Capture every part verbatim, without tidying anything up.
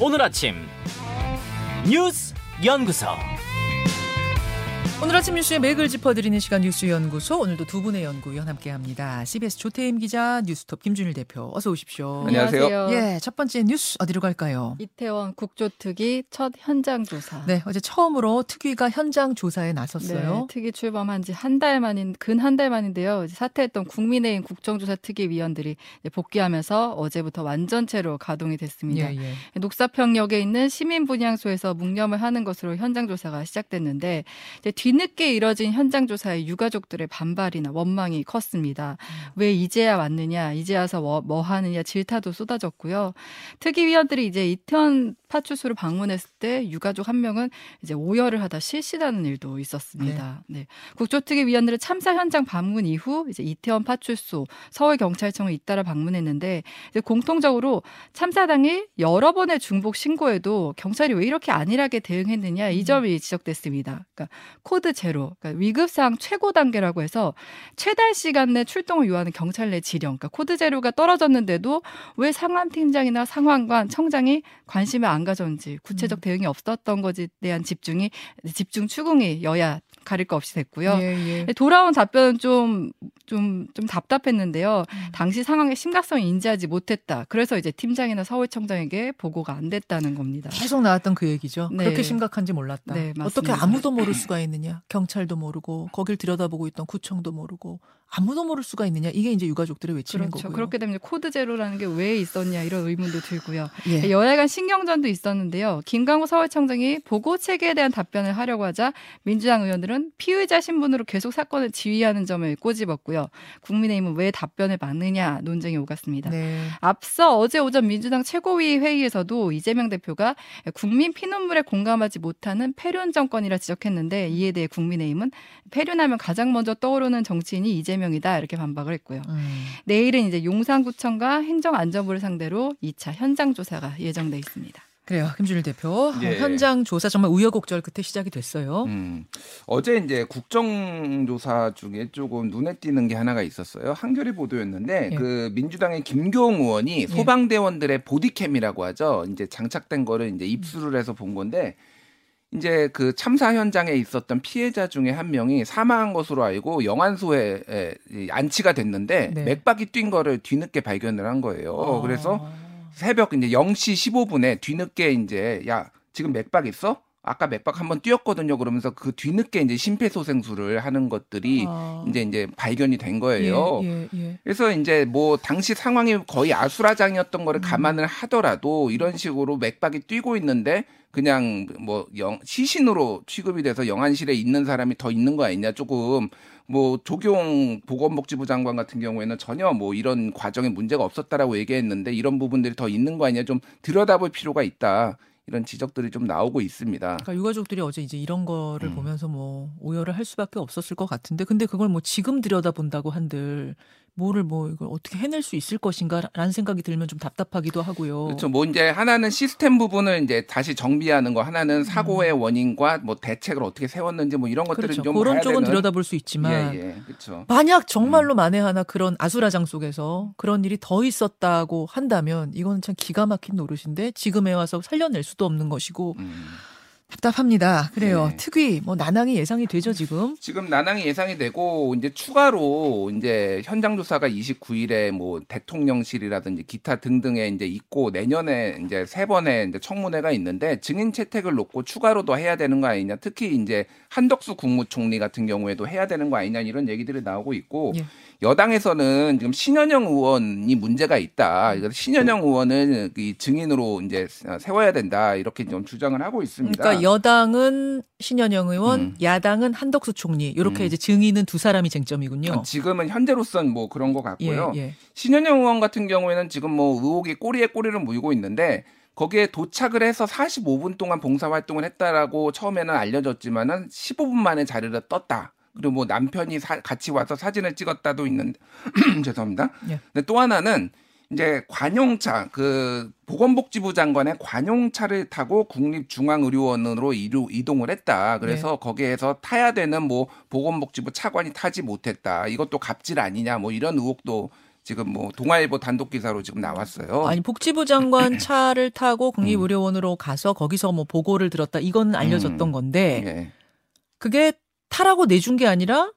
오늘 아침 뉴스 연구소. 오늘 아침 뉴스의 맥을 짚어드리는 시간 뉴스 연구소. 오늘도 두 분의 연구위원 함께합니다. 씨비에스 조태임 기자, 뉴스톱 김준일 대표. 어서 오십시오. 안녕하세요. 예, 첫 번째 뉴스 어디로 갈까요? 이태원 국조특위 첫 현장 조사. 네, 어제 처음으로 특위가 현장 조사에 나섰어요. 네, 특위 출범한 지 한 달 만인 근 한 달 만인데요. 사퇴했던 국민의힘 국정조사 특위 위원들이 복귀하면서 어제부터 완전체로 가동이 됐습니다. 예, 예. 녹사평역에 있는 시민분향소에서 묵념을 하는 것으로 현장 조사가 시작됐는데, 이제 뒤 뒤늦게 이뤄진 현장 조사에 유가족들의 반발이나 원망이 컸습니다. 왜 이제야 왔느냐, 이제 와서 뭐, 뭐 하느냐 질타도 쏟아졌고요. 특위위원들이 이제 이태원 파출소를 방문했을 때 유가족 한 명은 이제 오열을 하다 실시라는 일도 있었습니다. 네. 네. 국조특위위원들은 참사 현장 방문 이후 이제 이태원 파출소, 서울경찰청을 잇따라 방문했는데, 이제 공통적으로 참사 당일 여러 번의 중복 신고에도 경찰이 왜 이렇게 안일하게 대응했느냐, 이 점이 지적됐습니다. 그러니까 코드 제로, 그러니까 위급사항 최고 단계라고 해서 최단 시간 내 출동을 요하는 경찰 내 지령, 그러니까 코드 제로가 떨어졌는데도 왜 상황팀장이나 상황관, 청장이 관심을 안 가졌는지, 구체적 대응이 없었던 것에 대한 집중이 집중 추궁이 여야 가릴 것 없이 됐고요. 예, 예. 돌아온 답변은 좀, 좀, 좀 답답했는데요. 음. 당시 상황의 심각성을 인지하지 못했다. 그래서 이제 팀장이나 서울청장에게 보고가 안 됐다는 겁니다. 계속 나왔던 그 얘기죠. 네. 그렇게 심각한지 몰랐다. 네, 어떻게 아무도 모를 수가 있느냐. 경찰도 모르고 거길 들여다보고 있던 구청도 모르고 아무도 모를 수가 있느냐. 이게 이제 유가족들의 외침인 그렇죠. 거고요. 그렇게 되면 코드 제로라는 게 왜 있었냐 이런 의문도 들고요. 예. 여야간 신경전도 있었는데요. 김강호 서울청장이 보고 체계에 대한 답변을 하려고 하자 민주당 의원들은 피의자 신분으로 계속 사건을 지휘하는 점을 꼬집었고요. 국민의힘은 왜 답변을 받느냐 논쟁이 오갔습니다. 네. 앞서 어제 오전 민주당 최고위 회의에서도 이재명 대표가 국민 피눈물에 공감하지 못하는 패륜 정권이라 지적했는데, 이에 대해 국민의힘은 패륜하면 가장 먼저 떠오르는 정치인이 이재명이다 이렇게 반박을 했고요. 음. 내일은 이제 용산구청과 행정안전부를 상대로 이 차 현장 조사가 예정돼 있습니다. 그래요. 김준일 대표. 예. 현장 조사 정말 우여곡절 끝에 시작이 됐어요. 음, 어제 이제 국정조사 중에 조금 눈에 띄는 게 하나가 있었어요. 한겨레 보도였는데, 예. 그 민주당의 김교홍 의원이 소방대원들의 보디캠이라고 하죠. 이제 장착된 거를 이제 입수를 해서 본 건데, 이제 그 참사 현장에 있었던 피해자 중에 한 명이 사망한 것으로 알고 영안소에 안치가 됐는데, 네. 맥박이 뛴 거를 뒤늦게 발견을 한 거예요. 아. 그래서 새벽 이제 영 시 십오 분에 뒤늦게 이제, 야, 지금 맥박 있어? 아까 맥박 한번 뛰었거든요. 그러면서 그 뒤늦게 이제 심폐소생술을 하는 것들이 아. 이제 이제 발견이 된 거예요. 예, 예, 예. 그래서 이제 뭐 당시 상황이 거의 아수라장이었던 거를 음. 감안을 하더라도 이런 식으로 맥박이 뛰고 있는데 그냥 뭐 영, 시신으로 취급이 돼서 영안실에 있는 사람이 더 있는 거 아니냐, 조금 뭐 조경 보건복지부 장관 같은 경우에는 전혀 뭐 이런 과정에 문제가 없었다라고 얘기했는데 이런 부분들이 더 있는 거 아니냐, 좀 들여다볼 필요가 있다. 이런 지적들이 좀 나오고 있습니다. 그러니까 유가족들이 어제 이제 이런 거를 음. 보면서 뭐 오열을 할 수밖에 없었을 것 같은데, 근데 그걸 뭐 지금 들여다본다고 한들 뭐를 뭐 이걸 어떻게 해낼 수 있을 것인가라는 생각이 들면 좀 답답하기도 하고요. 그렇죠. 뭐 이제 하나는 시스템 부분을 이제 다시 정비하는 거, 하나는 사고의 음. 원인과 뭐 대책을 어떻게 세웠는지 뭐 이런 것들을 그렇죠. 좀 그런 봐야 쪽은 되는. 들여다볼 수 있지만, 예, 예. 그렇죠. 만약 정말로 음. 만에 하나 그런 아수라장 속에서 그런 일이 더 있었다고 한다면 이건 참 기가 막힌 노릇인데 지금에 와서 살려낼 수도 없는 것이고. 음. 답답합니다. 그래요. 네. 특위 뭐 난항이 예상이 되죠 지금? 지금 난항이 예상이 되고, 이제 추가로 이제 현장 조사가 이십구 일에 뭐 대통령실이라든지 기타 등등에 이제 있고, 내년에 이제 세 번의 이제 청문회가 있는데 증인 채택을 놓고 추가로 더 해야 되는 거 아니냐, 특히 이제 한덕수 국무총리 같은 경우에도 해야 되는 거 아니냐 이런 얘기들이 나오고 있고, 예. 여당에서는 지금 신현영 의원이 문제가 있다. 신현영 의원은 이 증인으로 이제 세워야 된다 이렇게 좀 주장을 하고 있습니다. 그러니까 여당은 신현영 의원, 음. 야당은 한덕수 총리, 이렇게 음. 이제 증인은 두 사람이 쟁점이군요. 지금은 현재로선 뭐 그런 것 같고요. 예, 예. 신현영 의원 같은 경우에는 지금 뭐 의혹이 꼬리에 꼬리를 물고 있는데, 거기에 도착을 해서 사십오 분 동안 봉사활동을 했다라고 처음에는 알려졌지만은 십오 분 만에 자리를 떴다. 그리고 뭐 남편이 사, 같이 와서 사진을 찍었다도 있는데 죄송합니다. 예. 근데 또 하나는 이제 관용차, 그 보건복지부 장관의 관용차를 타고 국립중앙의료원으로 이루, 이동을 했다. 그래서 예. 거기에서 타야 되는 뭐 보건복지부 차관이 타지 못했다. 이것도 갑질 아니냐 뭐 이런 의혹도 지금 뭐 동아일보 단독 기사로 지금 나왔어요. 아니 복지부 장관 차를 타고 국립의료원으로 음. 가서 거기서 뭐 보고를 들었다. 이건 알려졌던 음. 건데 예. 그게 타라고 내준 게 아니라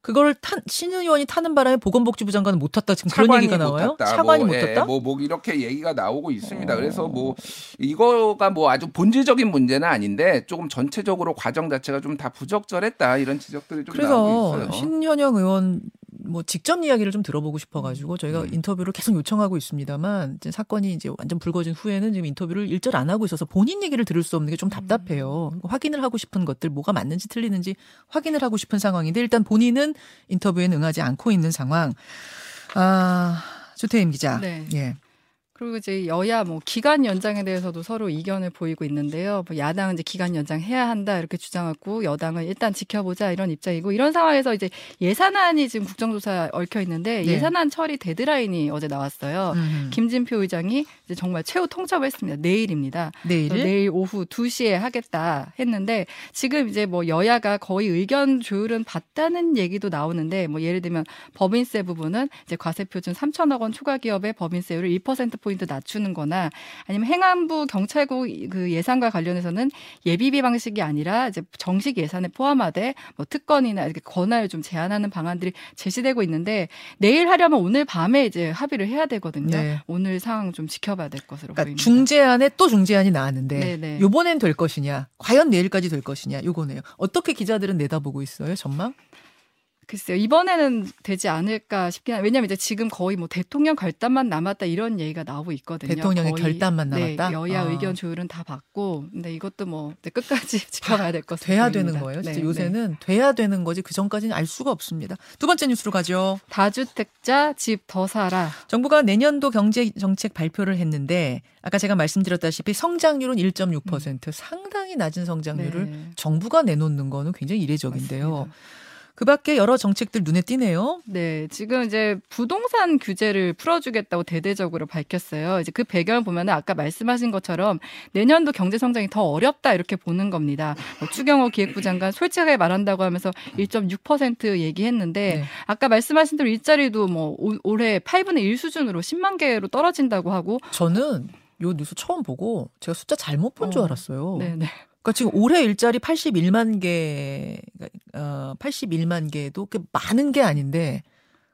그걸 탄, 신 의원이 타는 바람에 보건복지부 장관은 못 탔다. 지금 그런 얘기가 나와요? 탔다. 차관이 뭐, 못 탔다? 뭐, 뭐 이렇게 얘기가 나오고 있습니다. 어. 그래서 뭐 이거가 뭐 아주 본질적인 문제는 아닌데 조금 전체적으로 과정 자체가 좀 다 부적절했다. 이런 지적들이 좀 나오고 있어요. 그래서 신현영 의원 뭐 직접 이야기를 좀 들어보고 싶어가지고 저희가 음. 인터뷰를 계속 요청하고 있습니다만 이제 사건이 이제 완전 불거진 후에는 지금 인터뷰를 일절 안 하고 있어서 본인 얘기를 들을 수 없는 게 좀 답답해요. 음. 확인을 하고 싶은 것들 뭐가 맞는지 틀리는지 확인을 하고 싶은 상황인데 일단 본인은 인터뷰에는 응하지 않고 있는 상황. 아, 조태임 기자. 네. 예. 그리고 이제 여야 뭐 기간 연장에 대해서도 서로 이견을 보이고 있는데요. 뭐 야당은 이제 기간 연장해야 한다 이렇게 주장하고 여당은 일단 지켜보자 이런 입장이고 이런 상황에서 이제 예산안이 지금 국정조사에 얽혀 있는데 네. 예산안 처리 데드라인이 어제 나왔어요. 음. 김진표 의장이 이제 정말 최후 통첩했습니다. 내일입니다. 내일 내일 오후 두 시에 하겠다 했는데 지금 이제 뭐 여야가 거의 의견 조율은 봤다는 얘기도 나오는데 뭐 예를 들면 법인세 부분은 이제 과세표준 삼천억 원 초과 기업의 법인세율을 이 퍼센트 포인트 낮추는 거나 아니면 행안부 경찰국 그 예산과 관련해서는 예비비 방식이 아니라 이제 정식 예산에 포함하되 뭐 특권이나 이렇게 권한을 좀 제한하는 방안들이 제시되고 있는데 내일 하려면 오늘 밤에 이제 합의를 해야 되거든요. 네. 오늘 상황 좀 지켜봐야 될 것으로 그러니까 보입니다. 중재안에 또 중재안이 나왔는데 네네. 이번엔 될 것이냐 과연 내일까지 될 것이냐 이거네요. 어떻게 기자들은 내다보고 있어요? 전망? 글쎄요. 이번에는 되지 않을까 싶긴 한데 왜냐하면 이제 지금 거의 뭐 대통령 결단만 남았다 이런 얘기가 나오고 있거든요. 대통령의 거의, 결단만 남았다? 네. 여야 아. 의견 조율은 다 받고 근데 이것도 뭐 끝까지 지켜봐야 될 것으로 돼야 보입니다. 되는 거예요? 네, 진짜 요새는 네. 돼야 되는 거지 그 전까지는 알 수가 없습니다. 두 번째 뉴스로 가죠. 다주택자 집 더 사라. 정부가 내년도 경제정책 발표를 했는데 아까 제가 말씀드렸다시피 성장률은 일 점 육 퍼센트 음. 상당히 낮은 성장률을 네. 정부가 내놓는 거는 굉장히 이례적인데요. 맞습니다. 그 밖에 여러 정책들 눈에 띄네요. 네. 지금 이제 부동산 규제를 풀어주겠다고 대대적으로 밝혔어요. 이제 그 배경을 보면 아까 말씀하신 것처럼 내년도 경제성장이 더 어렵다 이렇게 보는 겁니다. 뭐 추경호 기획부 장관 솔직하게 말한다고 하면서 일 점 육 퍼센트 얘기했는데 네. 아까 말씀하신 대로 일자리도 뭐 올해 팔분의 일 수준으로 십만 개로 떨어진다고 하고 저는 요 뉴스 처음 보고 제가 숫자 잘못 본 줄 어. 알았어요. 네네. 그러니까 지금 올해 일자리 팔십일만 개, 어, 팔십일만 개도 꽤 많은 게 아닌데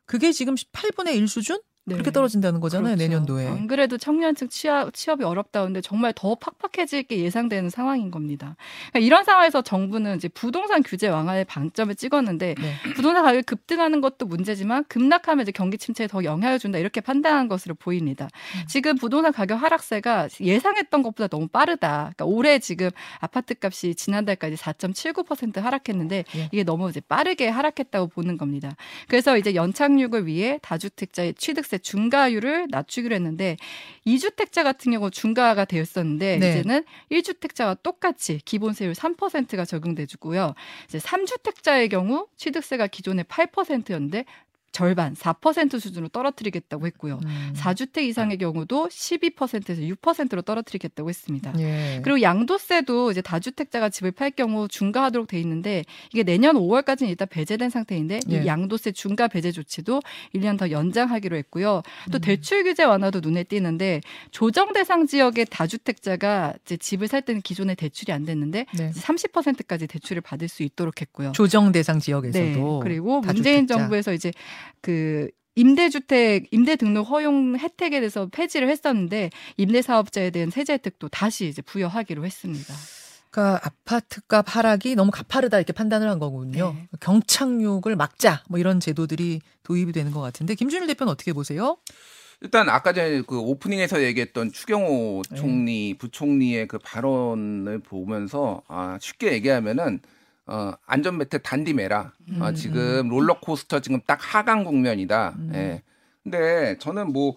그게 지금 팔분의 일 수준? 네. 그렇게 떨어진다는 거잖아요. 그렇죠. 내년도에. 안 그래도 청년층 취업, 취업이 어렵다는데 정말 더 팍팍해질 게 예상되는 상황인 겁니다. 그러니까 이런 상황에서 정부는 이제 부동산 규제 완화에 방점을 찍었는데 네. 부동산 가격이 급등하는 것도 문제지만 급락하면 이제 경기 침체에 더 영향을 준다 이렇게 판단한 것으로 보입니다. 음. 지금 부동산 가격 하락세가 예상했던 것보다 너무 빠르다. 그러니까 올해 지금 아파트값이 지난달까지 사 점 칠구 퍼센트 하락했는데 네. 이게 너무 이제 빠르게 하락했다고 보는 겁니다. 그래서 이제 연착륙을 위해 다주택자의 취득 중과율을 낮추기로 했는데 이주택자 같은 경우 중과가 되었었는데 네. 이제는 일주택자와 똑같이 기본세율 삼 퍼센트가 적용돼주고요. 이제 삼주택자의 경우 취득세가 기존의 팔 퍼센트였는데 절반 사 퍼센트 수준으로 떨어뜨리겠다고 했고요. 음. 사주택 이상의 경우도 십이 퍼센트에서 육 퍼센트로 떨어뜨리겠다고 했습니다. 예. 그리고 양도세도 이제 다주택자가 집을 팔 경우 중과하도록 돼 있는데 이게 내년 오월까지는 일단 배제된 상태인데 예. 이 양도세 중과 배제 조치도 일 년 더 연장하기로 했고요. 또 음. 대출 규제 완화도 눈에 띄는데 조정 대상 지역의 다주택자가 이제 집을 살 때는 기존에 대출이 안 됐는데 네. 삼십 퍼센트까지 대출을 받을 수 있도록 했고요. 조정 대상 지역에서도 네. 그리고 문재인 다주택자. 정부에서 이제 그 임대주택 임대등록 허용 혜택에 대해서 폐지를 했었는데 임대사업자에 대한 세제 혜택도 다시 이제 부여하기로 했습니다. 그러니까 아파트값 하락이 너무 가파르다 이렇게 판단을 한 거군요. 네. 경착륙을 막자 뭐 이런 제도들이 도입이 되는 것 같은데 김준일 대표는 어떻게 보세요? 일단 아까 전에 그 오프닝에서 얘기했던 추경호 총리, 네. 부총리의 그 발언을 보면서 아, 쉽게 얘기하면은 어, 안전벨트 단디 매라. 음. 어, 지금 롤러코스터 지금 딱 하강 국면이다. 음. 예. 근데 저는 뭐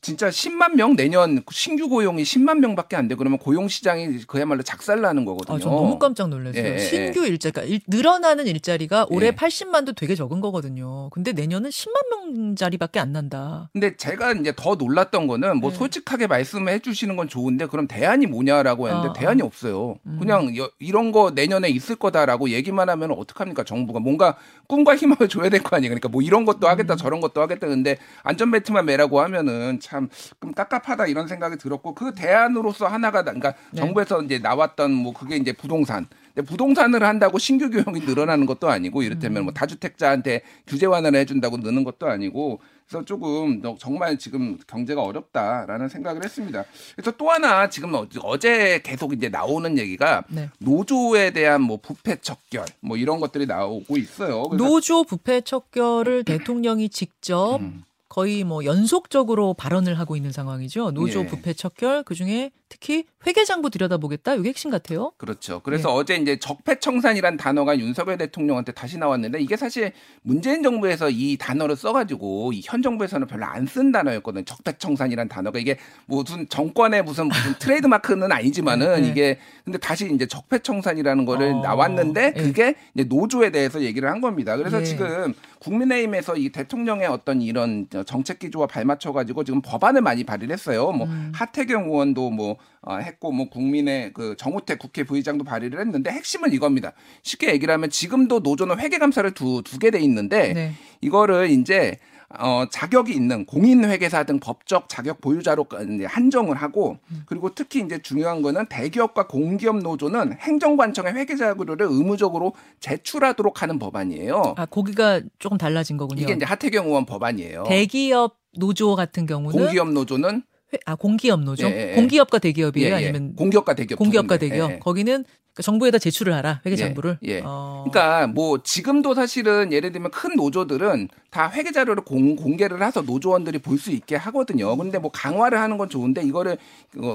진짜 십만 명 내년 신규 고용이 십만 명밖에 안 돼. 그러면 고용 시장이 그야말로 작살나는 거거든요. 아, 전 너무 깜짝 놀랐어요. 예, 신규 일자리, 그러니까 일, 늘어나는 일자리가 올해 예. 팔십만도 되게 적은 거거든요. 근데 내년은 십만 명짜리밖에 안 난다. 근데 제가 이제 더 놀랐던 거는 뭐 예. 솔직하게 말씀해 주시는 건 좋은데 그럼 대안이 뭐냐라고 했는데 아, 대안이 아. 없어요. 음. 그냥 여, 이런 거 내년에 있을 거다라고 얘기만 하면 어떡합니까? 정부가 뭔가 꿈과 희망을 줘야 될 거 아니에요. 그러니까 뭐 이런 것도 하겠다 음. 저런 것도 하겠다. 근데 안전벨트만 매라고 하면은 참 그럼 깝깝하다 이런 생각이 들었고 그 대안으로서 하나가 그러니까 네. 정부에서 이제 나왔던 뭐 그게 이제 부동산. 근데 부동산을 한다고 신규 고용이 늘어나는 것도 아니고 이를테면 뭐 다주택자한테 규제 완화를 해준다고 느는 것도 아니고 그래서 조금 정말 지금 경제가 어렵다라는 생각을 했습니다. 그래서 또 하나 지금 어제 계속 이제 나오는 얘기가 네. 노조에 대한 뭐 부패 척결 뭐 이런 것들이 나오고 있어요. 노조 부패 척결을 대통령이 직접 음. 거의 뭐 연속적으로 발언을 하고 있는 상황이죠. 노조 예. 부패 척결 그중에 특히 회계장부 들여다보겠다. 이게 핵심 같아요. 그렇죠. 그래서 예. 어제 이제 적폐청산이란 단어가 윤석열 대통령한테 다시 나왔는데 이게 사실 문재인 정부에서 이 단어를 써가지고 현 정부에서는 별로 안 쓴 단어였거든요. 적폐청산이란 단어가 이게 무슨 정권의 무슨, 무슨 트레이드마크는 아니지만은 네. 이게 근데 다시 이제 적폐청산이라는 거를 어, 나왔는데 예. 그게 이제 노조에 대해서 얘기를 한 겁니다. 그래서 예. 지금 국민의힘에서 이 대통령의 어떤 이런 정책 기조와 발맞춰가지고 지금 법안을 많이 발의를 했어요. 뭐 음. 하태경 의원도 뭐 어, 했고 뭐 국민의 그 정우택 국회 부의장도 발의를 했는데 핵심은 이겁니다. 쉽게 얘기를 하면 지금도 노조는 회계 감사를 두 두 개 돼 있는데 네. 이거를 이제 어, 자격이 있는 공인회계사 등 법적 자격 보유자로 한정을 하고 그리고 특히 이제 중요한 거는 대기업과 공기업 노조는 행정관청에 회계자료를 의무적으로 제출하도록 하는 법안이에요. 아, 거기가 조금 달라진 거군요. 이게 이제 하태경 의원 법안이에요. 대기업 노조 같은 경우는 공기업 노조는 회, 아 공기업 노조? 예, 예. 공기업과 대기업이에요? 예, 예. 아니면 공기업과 대기업? 공기업과 대기업. 예, 예. 거기는 정부에다 제출을 하라. 회계장부를. 예, 예. 어... 그러니까 뭐 지금도 사실은 예를 들면 큰 노조들은 다 회계자료를 공, 공개를 해서 노조원들이 볼 수 있게 하거든요. 근데 뭐 강화를 하는 건 좋은데 이거를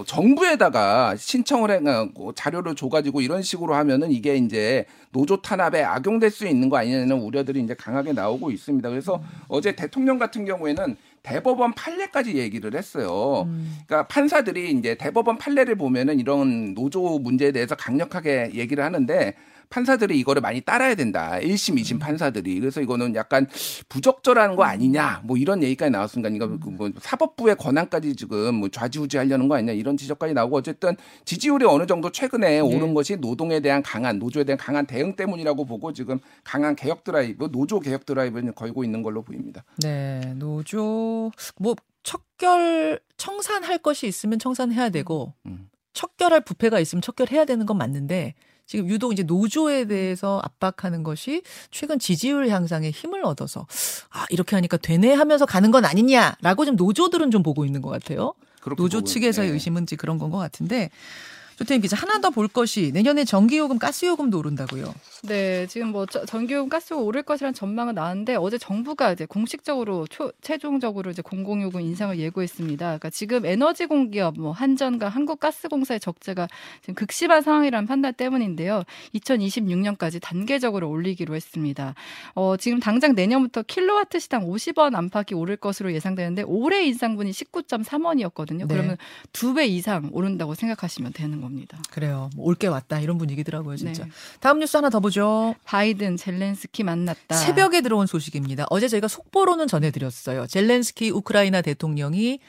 정부에다가 신청을 해 자료를 줘가지고 이런 식으로 하면은 이게 이제 노조 탄압에 악용될 수 있는 거 아니냐는 우려들이 이제 강하게 나오고 있습니다. 그래서 음. 어제 대통령 같은 경우에는 대법원 판례까지 얘기를 했어요. 음. 그러니까 판사들이 이제 대법원 판례를 보면은 이런 노조 문제에 대해서 강력하게 얘기를 하는데 판사들이 이거를 많이 따라야 된다. 일 심, 이 심 판사들이. 그래서 이거는 약간 부적절한 거 아니냐. 뭐 이런 얘기까지 나왔으니까 이거 뭐 사법부의 권한까지 지금 뭐 좌지우지하려는 거 아니냐. 이런 지적까지 나오고 어쨌든 지지율이 어느 정도 최근에 오른 네. 것이 노동에 대한 강한 노조에 대한 강한 대응 때문이라고 보고 지금 강한 개혁 드라이브, 노조 개혁 드라이브는 걸고 있는 걸로 보입니다. 네, 노조 뭐 척결 청산할 것이 있으면 청산해야 되고 음. 척결할 부패가 있으면 척결해야 되는 건 맞는데. 지금 유독 이제 노조에 대해서 압박하는 것이 최근 지지율 향상에 힘을 얻어서 아 이렇게 하니까 되네 하면서 가는 건 아니냐라고 좀 노조들은 좀 보고 있는 것 같아요. 노조 측에서의 네. 의심은 그런 건 것 같은데. 조태임 기자 하나 더 볼 것이 내년에 전기요금, 가스요금도 오른다고요. 네, 지금 뭐 전기요금, 가스요금 오를 것이라는 전망은 나왔는데 어제 정부가 이제 공식적으로 초, 최종적으로 이제 공공요금 인상을 예고했습니다. 그러니까 지금 에너지공기업, 뭐 한전과 한국가스공사의 적재가 지금 극심한 상황이라는 판단 때문인데요. 이천이십육 년까지 단계적으로 올리기로 했습니다. 어, 지금 당장 내년부터 킬로와트 시당 오십 원 안팎이 오를 것으로 예상되는데 올해 인상분이 십구 점 삼 원이었거든요. 그러면 두 배 네. 이상 오른다고 생각하시면 되는 겁니다. 그래요. 뭐 올게 왔다 이런 분위기더라고요. 진짜. 네. 다음 뉴스 하나 더 보죠. 바이든 젤렌스키 만났다. 새벽에 들어온 소식입니다. 어제 저희가 속보로는 전해드렸어요. 젤렌스키 우크라이나 대통령이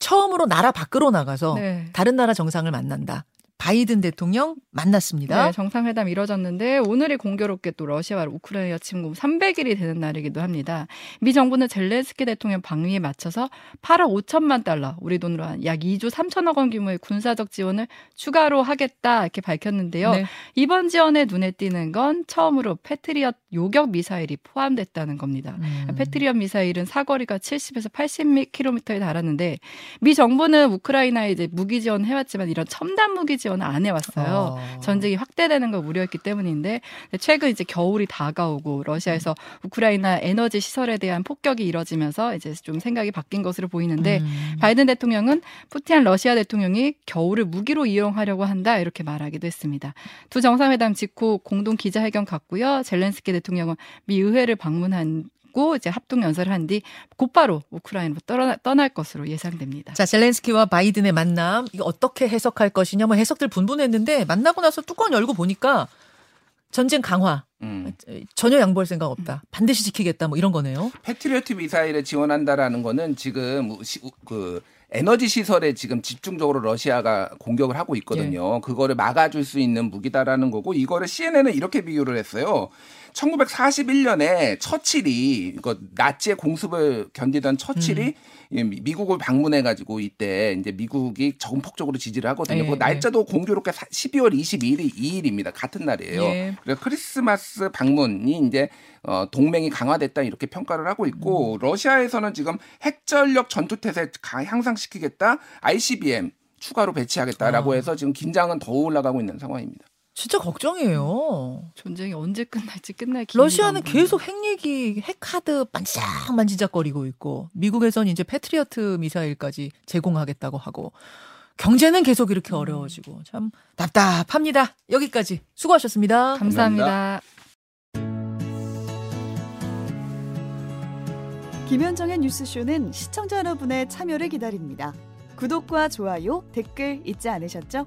처음으로 나라 밖으로 나가서 네. 다른 나라 정상을 만난다. 바이든 대통령 만났습니다. 네, 정상회담 이뤄졌는데 오늘이 공교롭게 또 러시아와 우크라이나 침공 삼백 일이 되는 날이기도 합니다. 미 정부는 젤렌스키 대통령 방미에 맞춰서 팔억 오천만 달러, 우리 돈으로 한 약 이조 삼천억 원 규모의 군사적 지원을 추가로 하겠다 이렇게 밝혔는데요. 네. 이번 지원에 눈에 띄는 건 처음으로 패트리엇 요격 미사일이 포함됐다는 겁니다. 음. 패트리엇 미사일은 사거리가 칠십에서 팔십 킬로미터에 달하는데 미 정부는 우크라이나에 이제 무기 지원 해왔지만 이런 첨단 무기 지원 안 해왔어요. 어. 전쟁이 확대되는 걸 우려했기 때문인데 최근 이제 겨울이 다가오고 러시아에서 우크라이나 에너지 시설에 대한 폭격이 이뤄지면서 이제 좀 생각이 바뀐 것으로 보이는데 음. 바이든 대통령은 푸틴 러시아 대통령이 겨울을 무기로 이용하려고 한다 이렇게 말하기도 했습니다. 두 정상회담 직후 공동 기자회견 갖고요. 젤렌스키 대통령은 미 의회를 방문한 고 이제 합동 연설을 한 뒤 곧바로 우크라이나로 떠나, 떠날 것으로 예상됩니다. 자, 젤렌스키와 바이든의 만남 이거 어떻게 해석할 것이냐, 뭐 해석들 분분했는데 만나고 나서 뚜껑 열고 보니까 전쟁 강화. 음. 전혀 양보할 생각 없다. 반드시 지키겠다. 뭐 이런 거네요. 패트리엇 미사일에 지원한다라는 거는 지금 시, 그 에너지 시설에 지금 집중적으로 러시아가 공격을 하고 있거든요. 예. 그거를 막아줄 수 있는 무기다라는 거고, 이거를 씨엔엔은 이렇게 비유를 했어요. 천구백사십일 년에 처칠이, 그 나치의 공습을 견디던 처칠이 음. 미국을 방문해가지고 이때 이제 미국이 전폭적으로 지지를 하거든요. 예. 그 날짜도 공교롭게 십이월 이십이일이 이일입니다. 같은 날이에요. 예. 그래서 크리스마스 방문이 이제 어, 동맹이 강화됐다 이렇게 평가를 하고 있고, 음. 러시아에서는 지금 핵전력 전투태세 향상시키겠다, 아이씨비엠 추가로 배치하겠다라고 아. 해서 지금 긴장은 더 올라가고 있는 상황입니다. 진짜 걱정이에요. 전쟁이 언제 끝날지 끝날 기미가 러시아는 계속 핵 얘기, 핵 카드 반짝 만지작거리고 있고, 미국에서는 이제 패트리어트 미사일까지 제공하겠다고 하고, 경제는 계속 이렇게 어려워지고 참 답답합니다. 여기까지 수고하셨습니다. 감사합니다. 감사합니다. 김현정의 뉴스쇼는 시청자 여러분의 참여를 기다립니다. 구독과 좋아요, 댓글 잊지 않으셨죠?